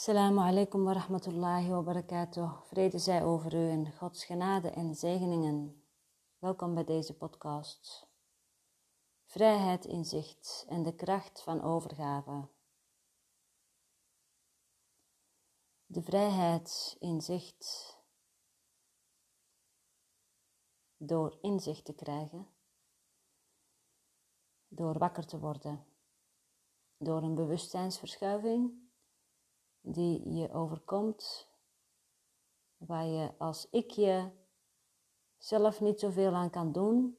Assalamu alaikum wa rahmatullahi wa barakatuh. Vrede zij over u en Gods genade en zegeningen. Welkom bij deze podcast. Vrijheid, inzicht en de kracht van overgave. De vrijheid, inzicht. Door inzicht te krijgen. Door wakker te worden. Door een bewustzijnsverschuiving die je overkomt, waar je als ikje zelf niet zoveel aan kan doen,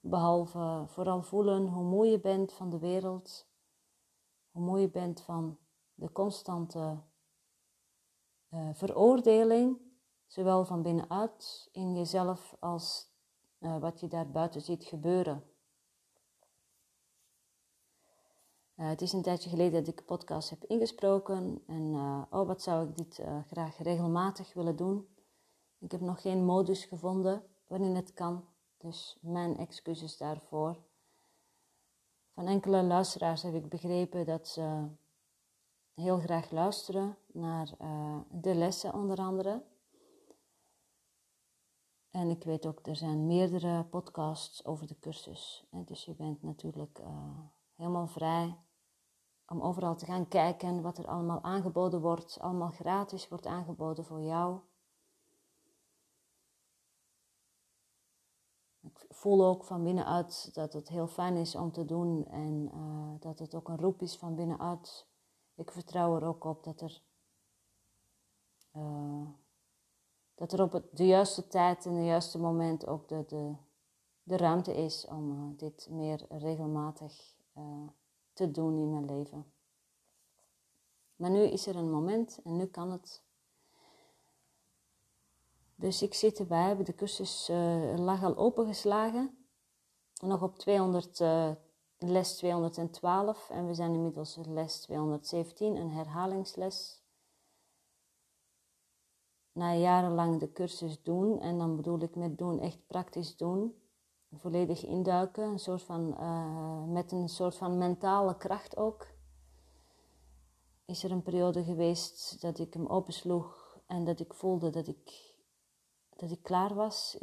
behalve vooral voelen hoe moe je bent van de wereld, hoe moe je bent van de constante veroordeling, zowel van binnenuit in jezelf als wat je daar buiten ziet gebeuren. Het is een tijdje geleden dat ik de podcast heb ingesproken en wat zou ik dit graag regelmatig willen doen. Ik heb nog geen modus gevonden waarin het kan, dus mijn excuses daarvoor. Van enkele luisteraars heb ik begrepen dat ze heel graag luisteren naar de lessen onder andere. En ik weet ook, er zijn meerdere podcasts over de cursus, hè? Dus je bent natuurlijk helemaal vrij om overal te gaan kijken wat er allemaal aangeboden wordt, allemaal gratis wordt aangeboden voor jou. Ik voel ook van binnenuit dat het heel fijn is om te doen en dat het ook een roep is van binnenuit. Ik vertrouw er ook op dat er op de juiste tijd en de juiste moment ook de ruimte is om dit meer regelmatig te doen in mijn leven. Maar nu is er een moment en nu kan het. Dus ik zit erbij. De cursus lag al opengeslagen. Nog op les 212. En we zijn inmiddels les 217, een herhalingsles. Na jarenlang de cursus doen. En dan bedoel ik met doen echt praktisch doen. Volledig induiken, een soort van, met een soort van mentale kracht ook. Is er een periode geweest dat ik hem opensloeg en dat ik voelde dat ik klaar was.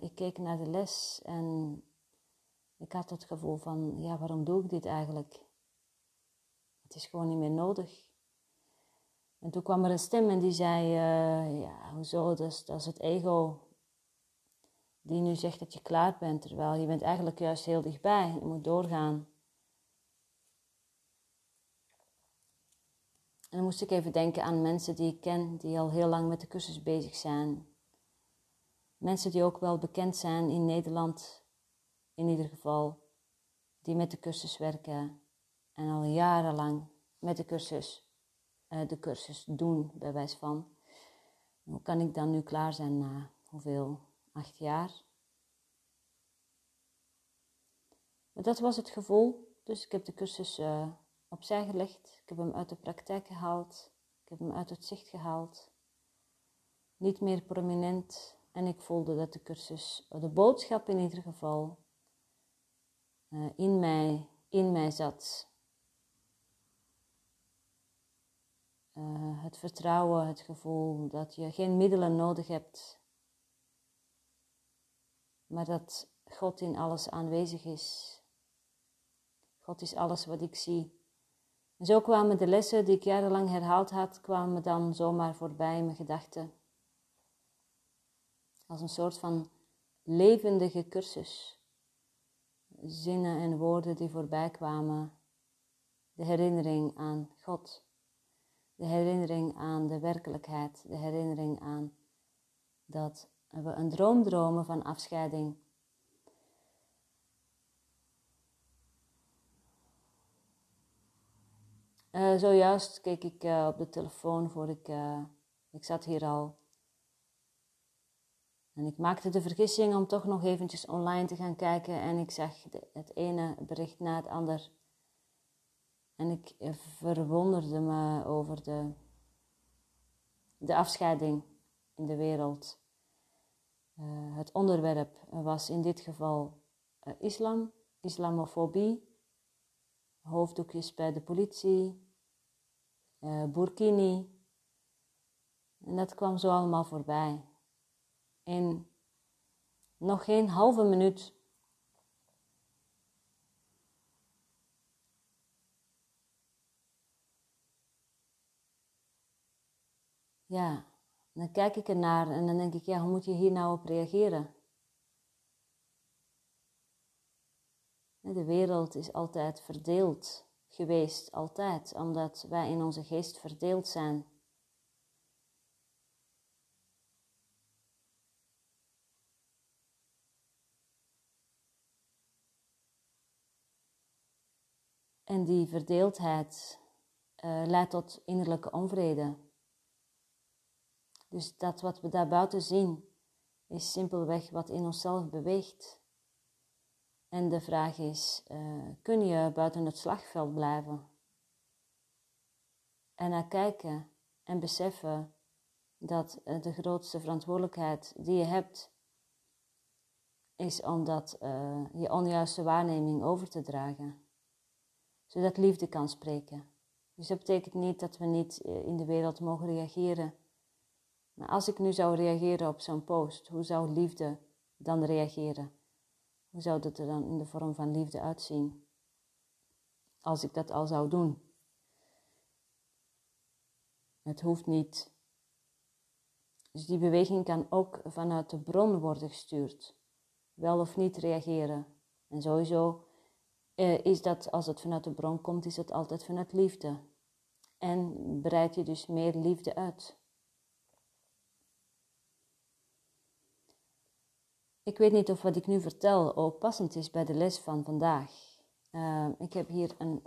Ik keek naar de les en ik had het gevoel van, ja, waarom doe ik dit eigenlijk? Het is gewoon niet meer nodig. En toen kwam er een stem en die zei, ja, hoezo, dat is het ego die nu zegt dat je klaar bent, terwijl je bent eigenlijk juist heel dichtbij. Je moet doorgaan. En dan moest ik even denken aan mensen die ik ken, die al heel lang met de cursus bezig zijn. Mensen die ook wel bekend zijn in Nederland, in ieder geval, die met de cursus werken en al jarenlang met de cursus doen, bij wijze van. Hoe kan ik dan nu klaar zijn na hoeveel? 8 jaar. Maar dat was het gevoel. Dus ik heb de cursus opzij gelegd. Ik heb hem uit de praktijk gehaald. Ik heb hem uit het zicht gehaald. Niet meer prominent. En ik voelde dat de cursus, de boodschap in ieder geval, in mij zat. Het vertrouwen, het gevoel dat je geen middelen nodig hebt, maar dat God in alles aanwezig is. God is alles wat ik zie. En zo kwamen de lessen die ik jarenlang herhaald had, kwamen dan zomaar voorbij in mijn gedachten. Als een soort van levendige cursus. Zinnen en woorden die voorbij kwamen. De herinnering aan God. De herinnering aan de werkelijkheid. De herinnering aan dat we een droom dromen van afscheiding. Zojuist keek ik op de telefoon voor ik zat hier al. En ik maakte de vergissing om toch nog eventjes online te gaan kijken. En ik zag het ene bericht na het ander. En ik verwonderde me over de afscheiding in de wereld. Het onderwerp was in dit geval islam, islamofobie, hoofddoekjes bij de politie, burkini. En dat kwam zo allemaal voorbij. En nog geen halve minuut ja, dan kijk ik ernaar en dan denk ik, ja, hoe moet je hier nou op reageren? De wereld is altijd verdeeld geweest, altijd, omdat wij in onze geest verdeeld zijn. En die verdeeldheid leidt tot innerlijke onvrede. Dus dat wat we daarbuiten zien, is simpelweg wat in onszelf beweegt. En de vraag is, kun je buiten het slagveld blijven? En naar kijken en beseffen dat de grootste verantwoordelijkheid die je hebt, is om dat, je onjuiste waarneming over te dragen. Zodat liefde kan spreken. Dus dat betekent niet dat we niet in de wereld mogen reageren. Maar als ik nu zou reageren op zo'n post, hoe zou liefde dan reageren? Hoe zou dat er dan in de vorm van liefde uitzien? Als ik dat al zou doen. Het hoeft niet. Dus die beweging kan ook vanuit de bron worden gestuurd. Wel of niet reageren. En sowieso is dat, als het vanuit de bron komt, is het altijd vanuit liefde. En breid je dus meer liefde uit. Ik weet niet of wat ik nu vertel ook passend is bij de les van vandaag. Ik heb hier een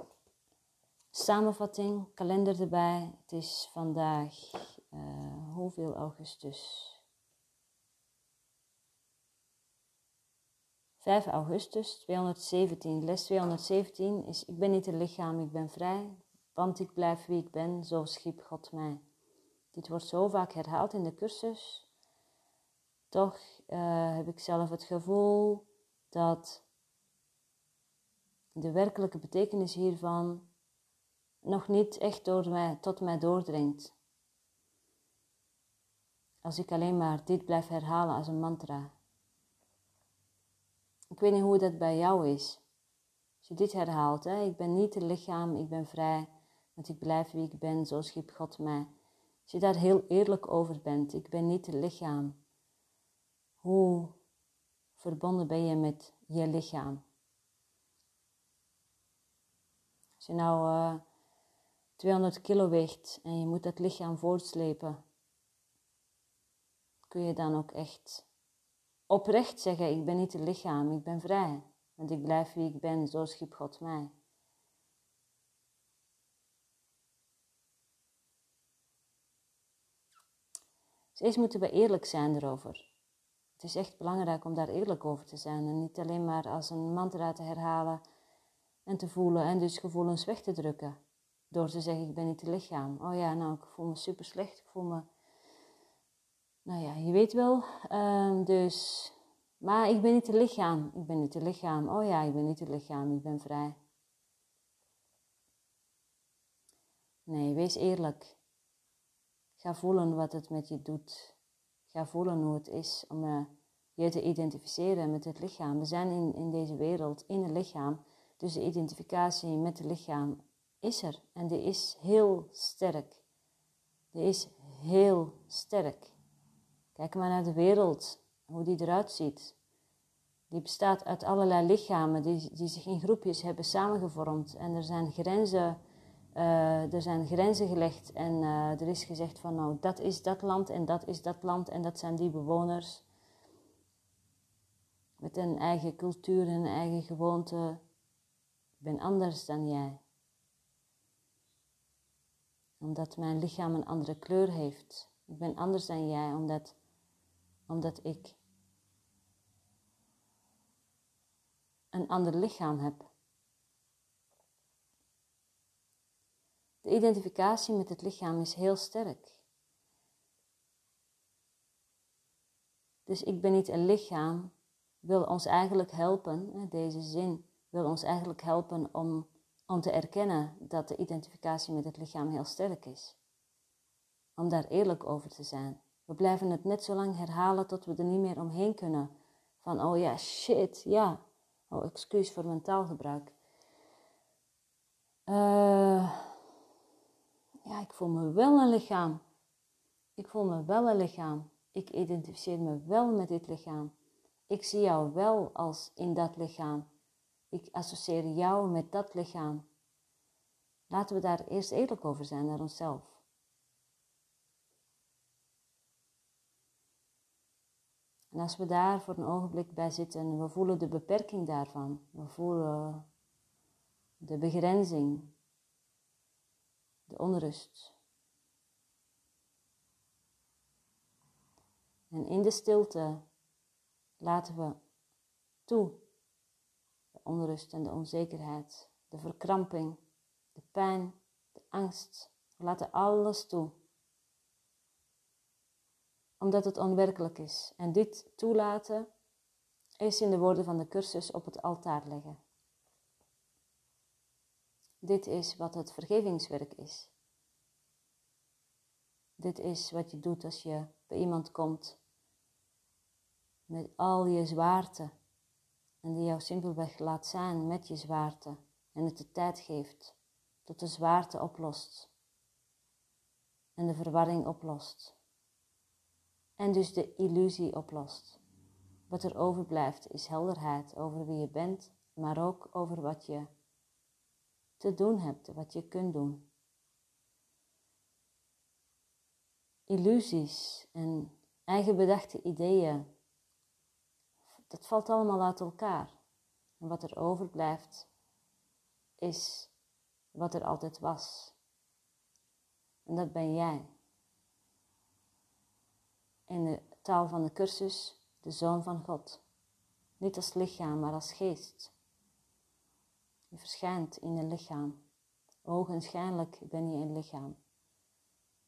samenvatting, kalender erbij. Het is vandaag, hoeveel augustus? 5 augustus, 217. Les 217 is, ik ben niet een lichaam, ik ben vrij, want ik blijf wie ik ben, zo schiep God mij. Dit wordt zo vaak herhaald in de cursus. Toch heb ik zelf het gevoel dat de werkelijke betekenis hiervan nog niet echt tot mij doordringt. Als ik alleen maar dit blijf herhalen als een mantra. Ik weet niet hoe dat bij jou is. Als je dit herhaalt, hè? Ik ben niet het lichaam, ik ben vrij, want ik blijf wie ik ben, zo schiep God mij. Als je daar heel eerlijk over bent, ik ben niet het lichaam. Hoe verbonden ben je met je lichaam? Als je nou 200 kilo weegt en je moet dat lichaam voortslepen, kun je dan ook echt oprecht zeggen, ik ben niet het lichaam, ik ben vrij. Want ik blijf wie ik ben, zo schiep God mij. Dus eerst moeten we eerlijk zijn erover. Het is echt belangrijk om daar eerlijk over te zijn en niet alleen maar als een mantra te herhalen en te voelen en dus gevoelens weg te drukken. Door te zeggen, ik ben niet het lichaam. Oh ja, nou, ik voel me super slecht, ik voel me... Nou ja, je weet wel, dus... Maar ik ben niet het lichaam, ik ben niet het lichaam. Oh ja, ik ben niet het lichaam, ik ben vrij. Nee, wees eerlijk. Ga voelen wat het met je doet. Ga voelen hoe het is om je te identificeren met het lichaam. We zijn in deze wereld, in het lichaam. Dus de identificatie met het lichaam is er. En die is heel sterk. Die is heel sterk. Kijk maar naar de wereld, hoe die eruit ziet. Die bestaat uit allerlei lichamen die zich in groepjes hebben samengevormd. En er zijn grenzen gelegd en er is gezegd van nou, dat is dat land en dat is dat land en dat zijn die bewoners. Met een eigen cultuur en een eigen gewoonte. Ik ben anders dan jij. Omdat mijn lichaam een andere kleur heeft. Ik ben anders dan jij omdat ik een ander lichaam heb. De identificatie met het lichaam is heel sterk. Dus ik ben niet een lichaam, wil ons eigenlijk helpen, deze zin wil ons eigenlijk helpen om om te erkennen dat de identificatie met het lichaam heel sterk is. Om daar eerlijk over te zijn. We blijven het net zo lang herhalen tot we er niet meer omheen kunnen. Van, oh ja, shit, ja. Oh, excuus voor mijn taalgebruik. Ja, ik voel me wel een lichaam. Ik voel me wel een lichaam. Ik identificeer me wel met dit lichaam. Ik zie jou wel als in dat lichaam. Ik associeer jou met dat lichaam. Laten we daar eerst eerlijk over zijn naar onszelf. En als we daar voor een ogenblik bij zitten en we voelen de beperking daarvan, we voelen de begrenzing, de onrust. En in de stilte laten we toe de onrust en de onzekerheid, de verkramping, de pijn, de angst. We laten alles toe. Omdat het onwerkelijk is. En dit toelaten is in de woorden van de cursus op het altaar leggen. Dit is wat het vergevingswerk is. Dit is wat je doet als je bij iemand komt met al je zwaarte. En die jou simpelweg laat zijn met je zwaarte. En het de tijd geeft tot de zwaarte oplost. En de verwarring oplost. En dus de illusie oplost. Wat er overblijft is helderheid over wie je bent, maar ook over wat je te doen hebt, wat je kunt doen. Illusies en eigen bedachte ideeën, dat valt allemaal uit elkaar. En wat er overblijft is wat er altijd was. En dat ben jij. In de taal van de cursus, de Zoon van God. Niet als lichaam, maar als geest. Je verschijnt in een lichaam. Ogenschijnlijk ben je een lichaam.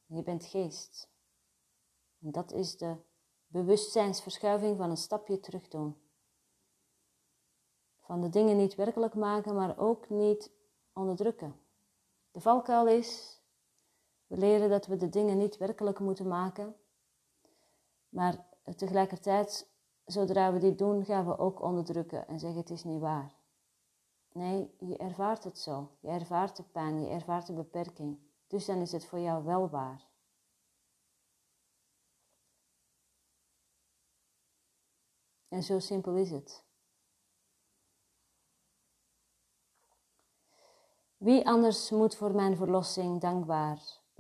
Je bent geest. En dat is de bewustzijnsverschuiving van een stapje terug doen. Van de dingen niet werkelijk maken, maar ook niet onderdrukken. De valkuil is, we leren dat we de dingen niet werkelijk moeten maken. Maar tegelijkertijd, zodra we dit doen, gaan we ook onderdrukken en zeggen het is niet waar. Nee, je ervaart het zo. Je ervaart de pijn, je ervaart de beperking. Dus dan is het voor jou wel waar. En zo simpel is het. Wie anders moet voor mijn verlossing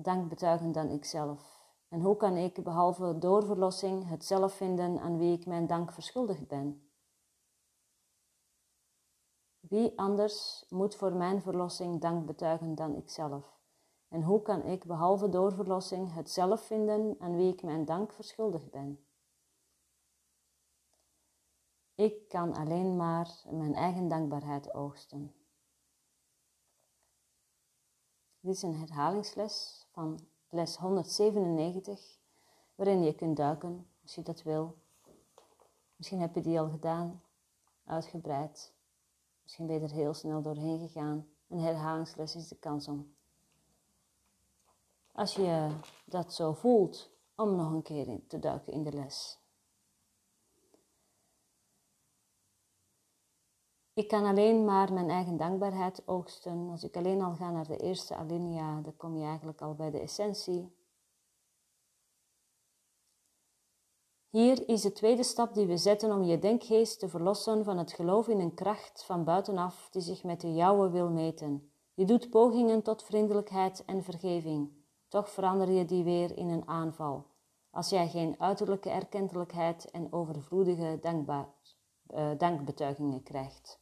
dank betuigen dan ikzelf? En hoe kan ik, behalve door verlossing, het zelf vinden aan wie ik mijn dank verschuldigd ben? Wie anders moet voor mijn verlossing dank betuigen dan ikzelf? En hoe kan ik, behalve door verlossing, het zelf vinden aan wie ik mijn dank verschuldigd ben? Ik kan alleen maar mijn eigen dankbaarheid oogsten. Dit is een herhalingsles van les 197, waarin je kunt duiken, als je dat wil. Misschien heb je die al gedaan, uitgebreid. Misschien ben je er heel snel doorheen gegaan. Een herhalingsles is de kans om. Als je dat zo voelt, om nog een keer te duiken in de les. Ik kan alleen maar mijn eigen dankbaarheid oogsten. Als ik alleen al ga naar de eerste alinea, dan kom je eigenlijk al bij de essentie. Hier is de tweede stap die we zetten om je denkgeest te verlossen van het geloof in een kracht van buitenaf die zich met de jouwe wil meten. Je doet pogingen tot vriendelijkheid en vergeving. Toch verander je die weer in een aanval. Als jij geen uiterlijke erkentelijkheid en overvloedige dankbetuigingen krijgt.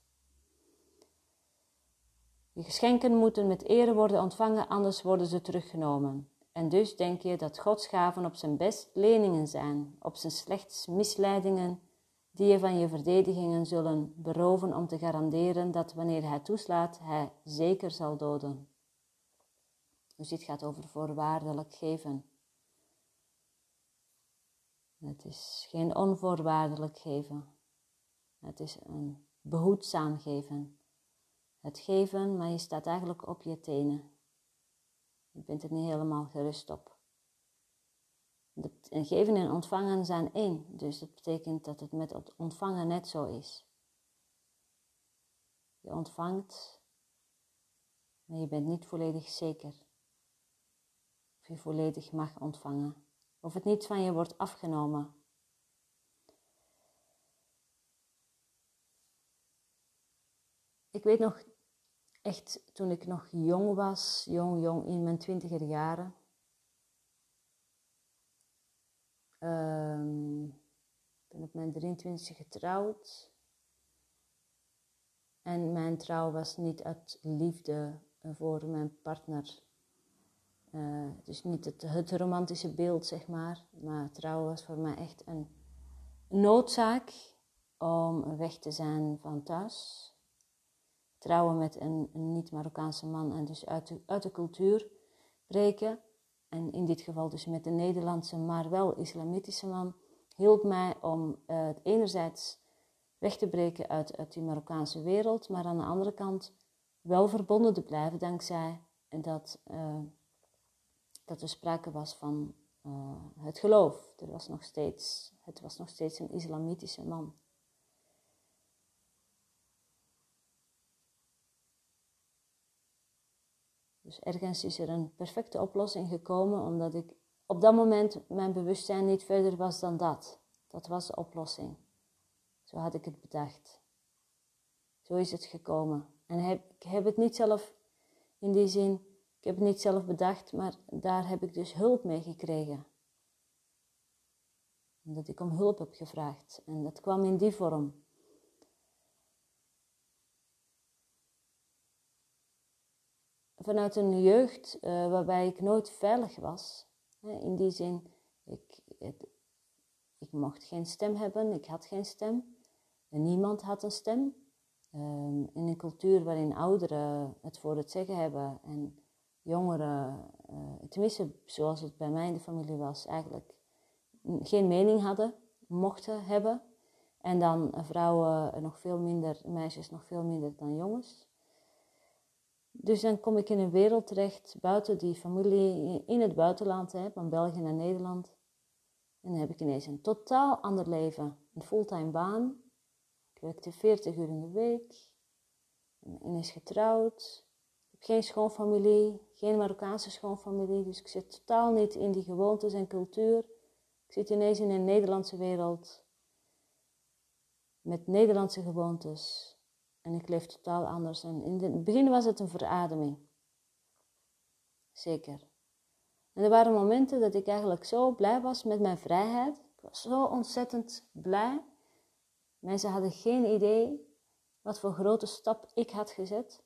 Je geschenken moeten met ere worden ontvangen, anders worden ze teruggenomen. En dus denk je dat Gods gaven op zijn best leningen zijn, op zijn slechts misleidingen, die je van je verdedigingen zullen beroven om te garanderen dat wanneer hij toeslaat, hij zeker zal doden. Dus dit gaat over voorwaardelijk geven. Het is geen onvoorwaardelijk geven. Het is een behoedzaam geven. het geven, maar je staat eigenlijk op je tenen. Je bent er niet helemaal gerust op. En geven en ontvangen zijn één, dus dat betekent dat het met het ontvangen net zo is. Je ontvangt, maar je bent niet volledig zeker of je volledig mag ontvangen. Of het niet van je wordt afgenomen. Ik weet nog, echt toen ik nog jong was, jong in mijn 20er jaren. Ik ben op mijn 23e getrouwd. En mijn trouw was niet uit liefde voor mijn partner. Dus niet het romantische beeld, zeg maar. Maar trouw was voor mij echt een noodzaak om weg te zijn van thuis. Trouwen met een niet-Marokkaanse man en dus uit de cultuur breken. En in dit geval dus met een Nederlandse, maar wel islamitische man. Hielp mij om enerzijds weg te breken uit die Marokkaanse wereld. Maar aan de andere kant wel verbonden te blijven dankzij dat er sprake was van het geloof. Het was nog steeds een islamitische man. Dus ergens is er een perfecte oplossing gekomen, omdat ik op dat moment mijn bewustzijn niet verder was dan dat. Dat was de oplossing. Zo had ik het bedacht. Zo is het gekomen. En ik heb het niet zelf, in die zin, ik heb het niet zelf bedacht, maar daar heb ik dus hulp mee gekregen. Omdat ik om hulp heb gevraagd. En dat kwam in die vorm. Vanuit een jeugd waarbij ik nooit veilig was. In die zin, ik mocht geen stem hebben, ik had geen stem. En niemand had een stem. In een cultuur waarin ouderen het voor het zeggen hebben en jongeren, tenminste zoals het bij mij in de familie was, eigenlijk geen mening hadden, mochten hebben. En dan vrouwen nog veel minder, meisjes nog veel minder dan jongens. Dus dan kom ik in een wereld terecht, buiten die familie, in het buitenland, van België naar Nederland. En dan heb ik ineens een totaal ander leven. Een fulltime baan. Ik werkte 40 uur in de week. Ik ben ineens getrouwd. Ik heb geen schoonfamilie, geen Marokkaanse schoonfamilie. Dus ik zit totaal niet in die gewoontes en cultuur. Ik zit ineens in een Nederlandse wereld. Met Nederlandse gewoontes. En ik leef totaal anders. En in het begin was het een verademing. Zeker. En er waren momenten dat ik eigenlijk zo blij was met mijn vrijheid. Ik was zo ontzettend blij. Mensen hadden geen idee wat voor grote stap ik had gezet.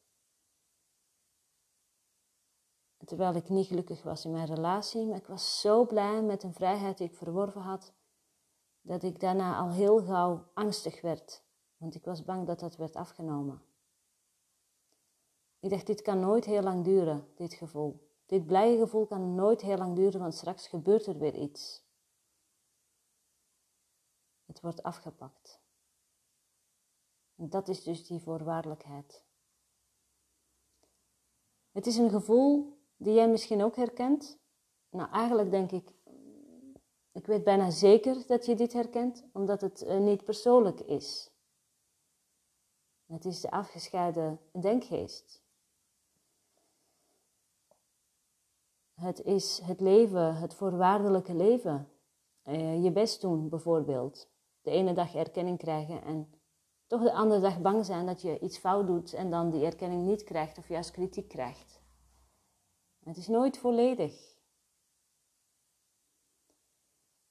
Terwijl ik niet gelukkig was in mijn relatie. Maar ik was zo blij met een vrijheid die ik verworven had. Dat ik daarna al heel gauw angstig werd. Want ik was bang dat dat werd afgenomen. Ik dacht, dit kan nooit heel lang duren, dit gevoel. Dit blije gevoel kan nooit heel lang duren, want straks gebeurt er weer iets. Het wordt afgepakt. En dat is dus die voorwaardelijkheid. Het is een gevoel die jij misschien ook herkent. Nou, eigenlijk denk ik weet bijna zeker dat je dit herkent, omdat het niet persoonlijk is. Het is de afgescheiden denkgeest. Het is het leven, het voorwaardelijke leven. Je best doen bijvoorbeeld. De ene dag erkenning krijgen en toch de andere dag bang zijn dat je iets fout doet en dan die erkenning niet krijgt of juist kritiek krijgt. Het is nooit volledig.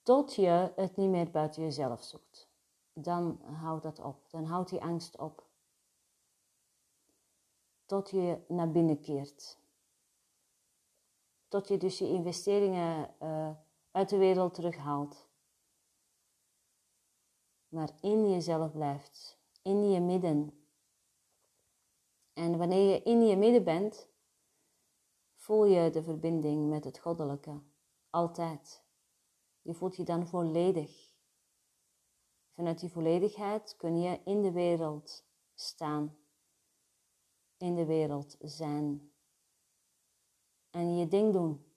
Tot je het niet meer buiten jezelf zoekt. Dan houdt dat op. Dan houdt die angst op. Tot je naar binnen keert. Tot je dus je investeringen uit de wereld terughaalt. Maar in jezelf blijft. In je midden. En wanneer je in je midden bent, voel je de verbinding met het goddelijke. Altijd. Je voelt je dan volledig. Vanuit die volledigheid kun je in de wereld staan. in de wereld zijn. En je ding doen.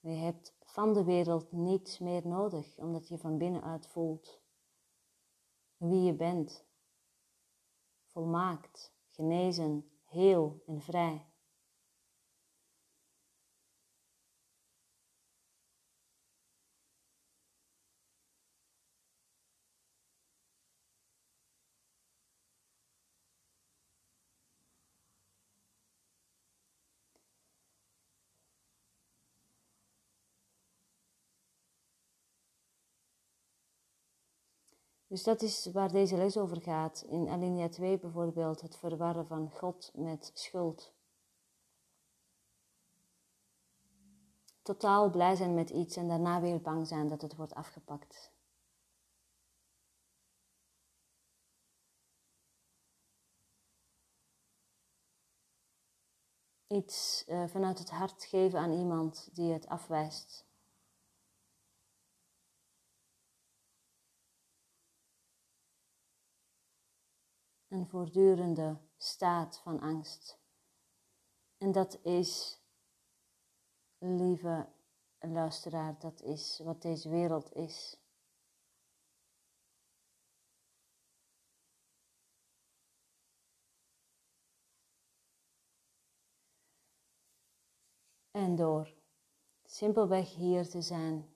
Je hebt van de wereld niets meer nodig, omdat je van binnenuit voelt wie je bent. Volmaakt, genezen, heel en vrij. Dus dat is waar deze les over gaat. In alinea 2 bijvoorbeeld, het verwarren van God met schuld. Totaal blij zijn met iets en daarna weer bang zijn dat het wordt afgepakt. Iets vanuit het hart geven aan iemand die het afwijst. Een voortdurende staat van angst. En dat is, lieve luisteraar, dat is wat deze wereld is. En door simpelweg hier te zijn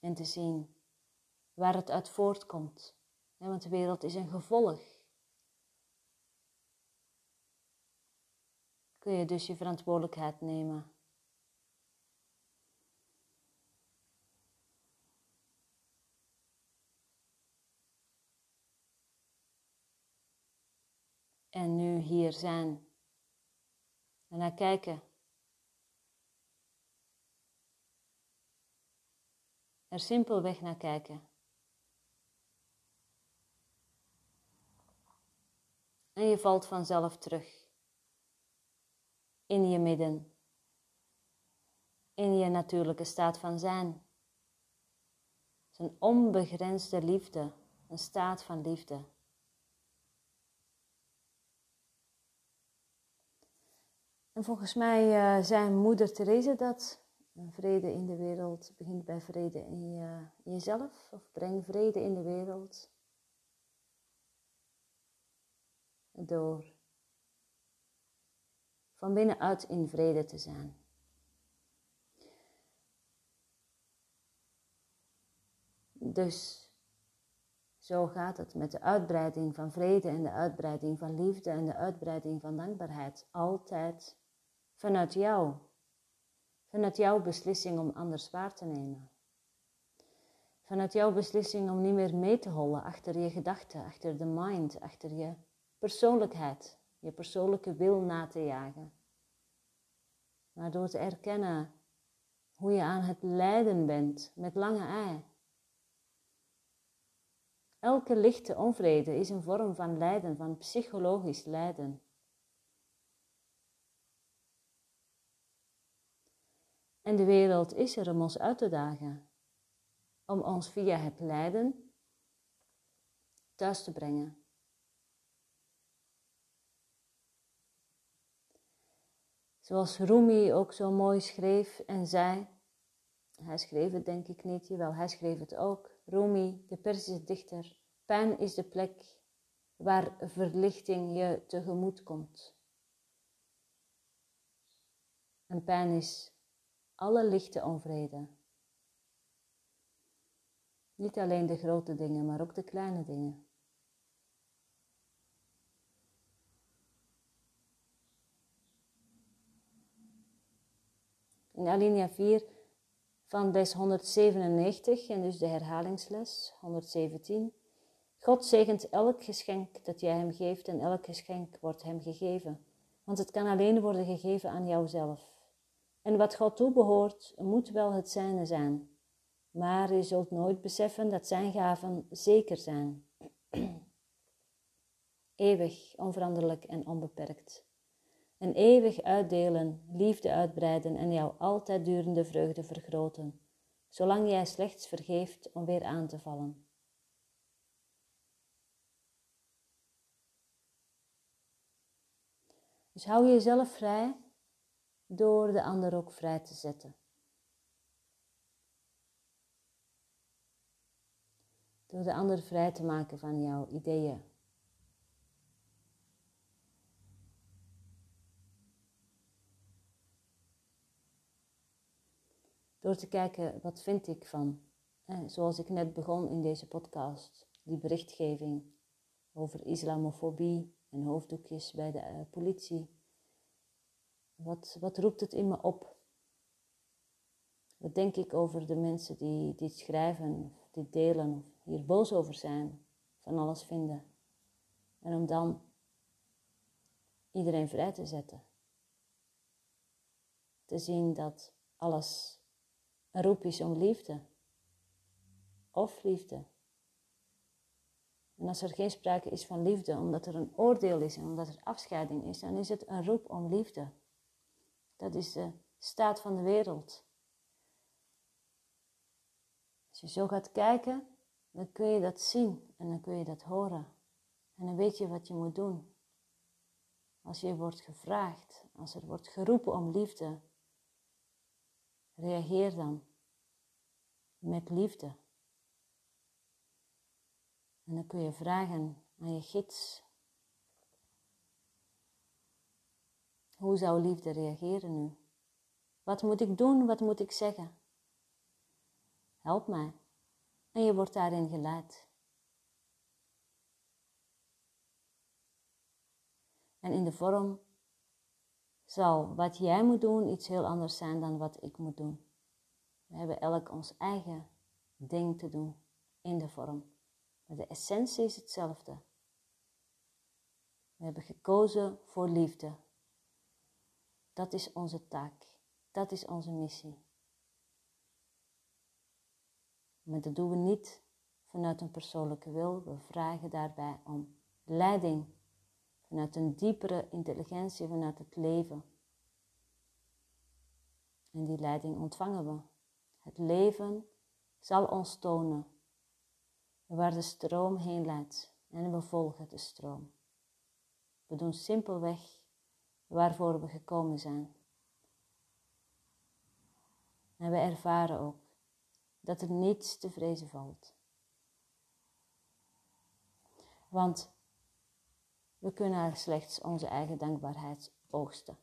en te zien waar het uit voortkomt. Want de wereld is een gevolg. Kun je dus je verantwoordelijkheid nemen. En nu hier zijn. En naar kijken. Er simpelweg naar kijken. En je valt vanzelf terug. In je midden, in je natuurlijke staat van zijn. Het is een onbegrensde liefde, een staat van liefde. En volgens mij zei moeder Therese dat vrede in de wereld begint bij vrede in jezelf, of breng vrede in de wereld door van binnenuit in vrede te zijn. Dus zo gaat het met de uitbreiding van vrede en de uitbreiding van liefde en de uitbreiding van dankbaarheid. Altijd vanuit jou. Vanuit jouw beslissing om anders waar te nemen. Vanuit jouw beslissing om niet meer mee te hollen achter je gedachten, achter de mind, achter je persoonlijkheid. Je persoonlijke wil na te jagen. Maar door te erkennen hoe je aan het lijden bent met lange ei. Elke lichte onvrede is een vorm van lijden, van psychologisch lijden. En de wereld is er om ons uit te dagen. Om ons via het lijden thuis te brengen. Zoals Rumi ook zo mooi schreef en zei, hij schreef het denk ik niet, jawel, hij schreef het ook. Rumi, de Perzische dichter, pijn is de plek waar verlichting je tegemoet komt. En pijn is alle lichte onvrede. Niet alleen de grote dingen, maar ook de kleine dingen. In alinea 4 van les 197, en dus de herhalingsles, 117. God zegent elk geschenk dat jij hem geeft en elk geschenk wordt hem gegeven. Want het kan alleen worden gegeven aan jouzelf. En wat God toebehoort, moet wel het zijne zijn. Maar je zult nooit beseffen dat zijn gaven zeker zijn. Eeuwig, onveranderlijk en onbeperkt. En eeuwig uitdelen, liefde uitbreiden en jouw altijd durende vreugde vergroten, zolang jij slechts vergeeft om weer aan te vallen. Dus hou jezelf vrij door de ander ook vrij te zetten. Door de ander vrij te maken van jouw ideeën. Door te kijken, wat vind ik van? Zoals ik net begon in deze podcast, die berichtgeving over islamofobie en hoofddoekjes bij de politie. Wat roept het in me op? Wat denk ik over de mensen die dit schrijven, of dit delen, of hier boos over zijn, van alles vinden? En om dan iedereen vrij te zetten. Te zien dat alles een roep is om liefde. Of liefde. En als er geen sprake is van liefde, omdat er een oordeel is en omdat er afscheiding is, dan is het een roep om liefde. Dat is de staat van de wereld. Als je zo gaat kijken, dan kun je dat zien en dan kun je dat horen. En dan weet je wat je moet doen. Als je wordt gevraagd, als er wordt geroepen om liefde, reageer dan met liefde. En dan kun je vragen aan je gids. Hoe zou liefde reageren nu? Wat moet ik doen? Wat moet ik zeggen? Help mij. En je wordt daarin geleid. En in de vorm zal wat jij moet doen iets heel anders zijn dan wat ik moet doen. We hebben elk ons eigen ding te doen in de vorm. Maar de essentie is hetzelfde. We hebben gekozen voor liefde. Dat is onze taak. Dat is onze missie. Maar dat doen we niet vanuit een persoonlijke wil. We vragen daarbij om leiding. Vanuit een diepere intelligentie, vanuit het leven. En die leiding ontvangen we. Het leven zal ons tonen waar de stroom heen leidt. En we volgen de stroom. We doen simpelweg waarvoor we gekomen zijn. En we ervaren ook dat er niets te vrezen valt. Want we kunnen slechts onze eigen dankbaarheid oogsten.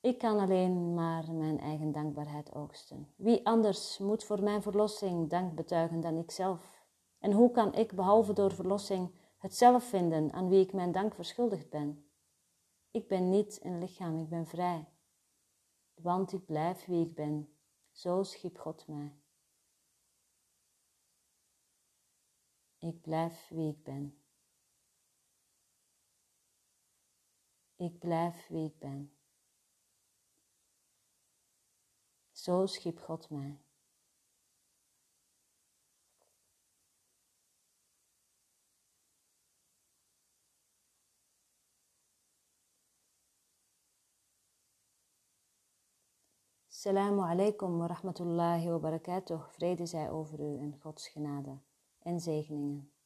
Ik kan alleen maar mijn eigen dankbaarheid oogsten. Wie anders moet voor mijn verlossing dank betuigen dan ikzelf? En hoe kan ik, behalve door verlossing, het zelf vinden aan wie ik mijn dank verschuldigd ben? Ik ben niet een lichaam, ik ben vrij. Want ik blijf wie ik ben. Zo schiep God mij. Ik blijf wie ik ben. Ik blijf wie ik ben. Zo schiep God mij. Assalamu alaikum wa rahmatullahi wa barakatuh. Vrede zij over u en Gods genade en zegeningen.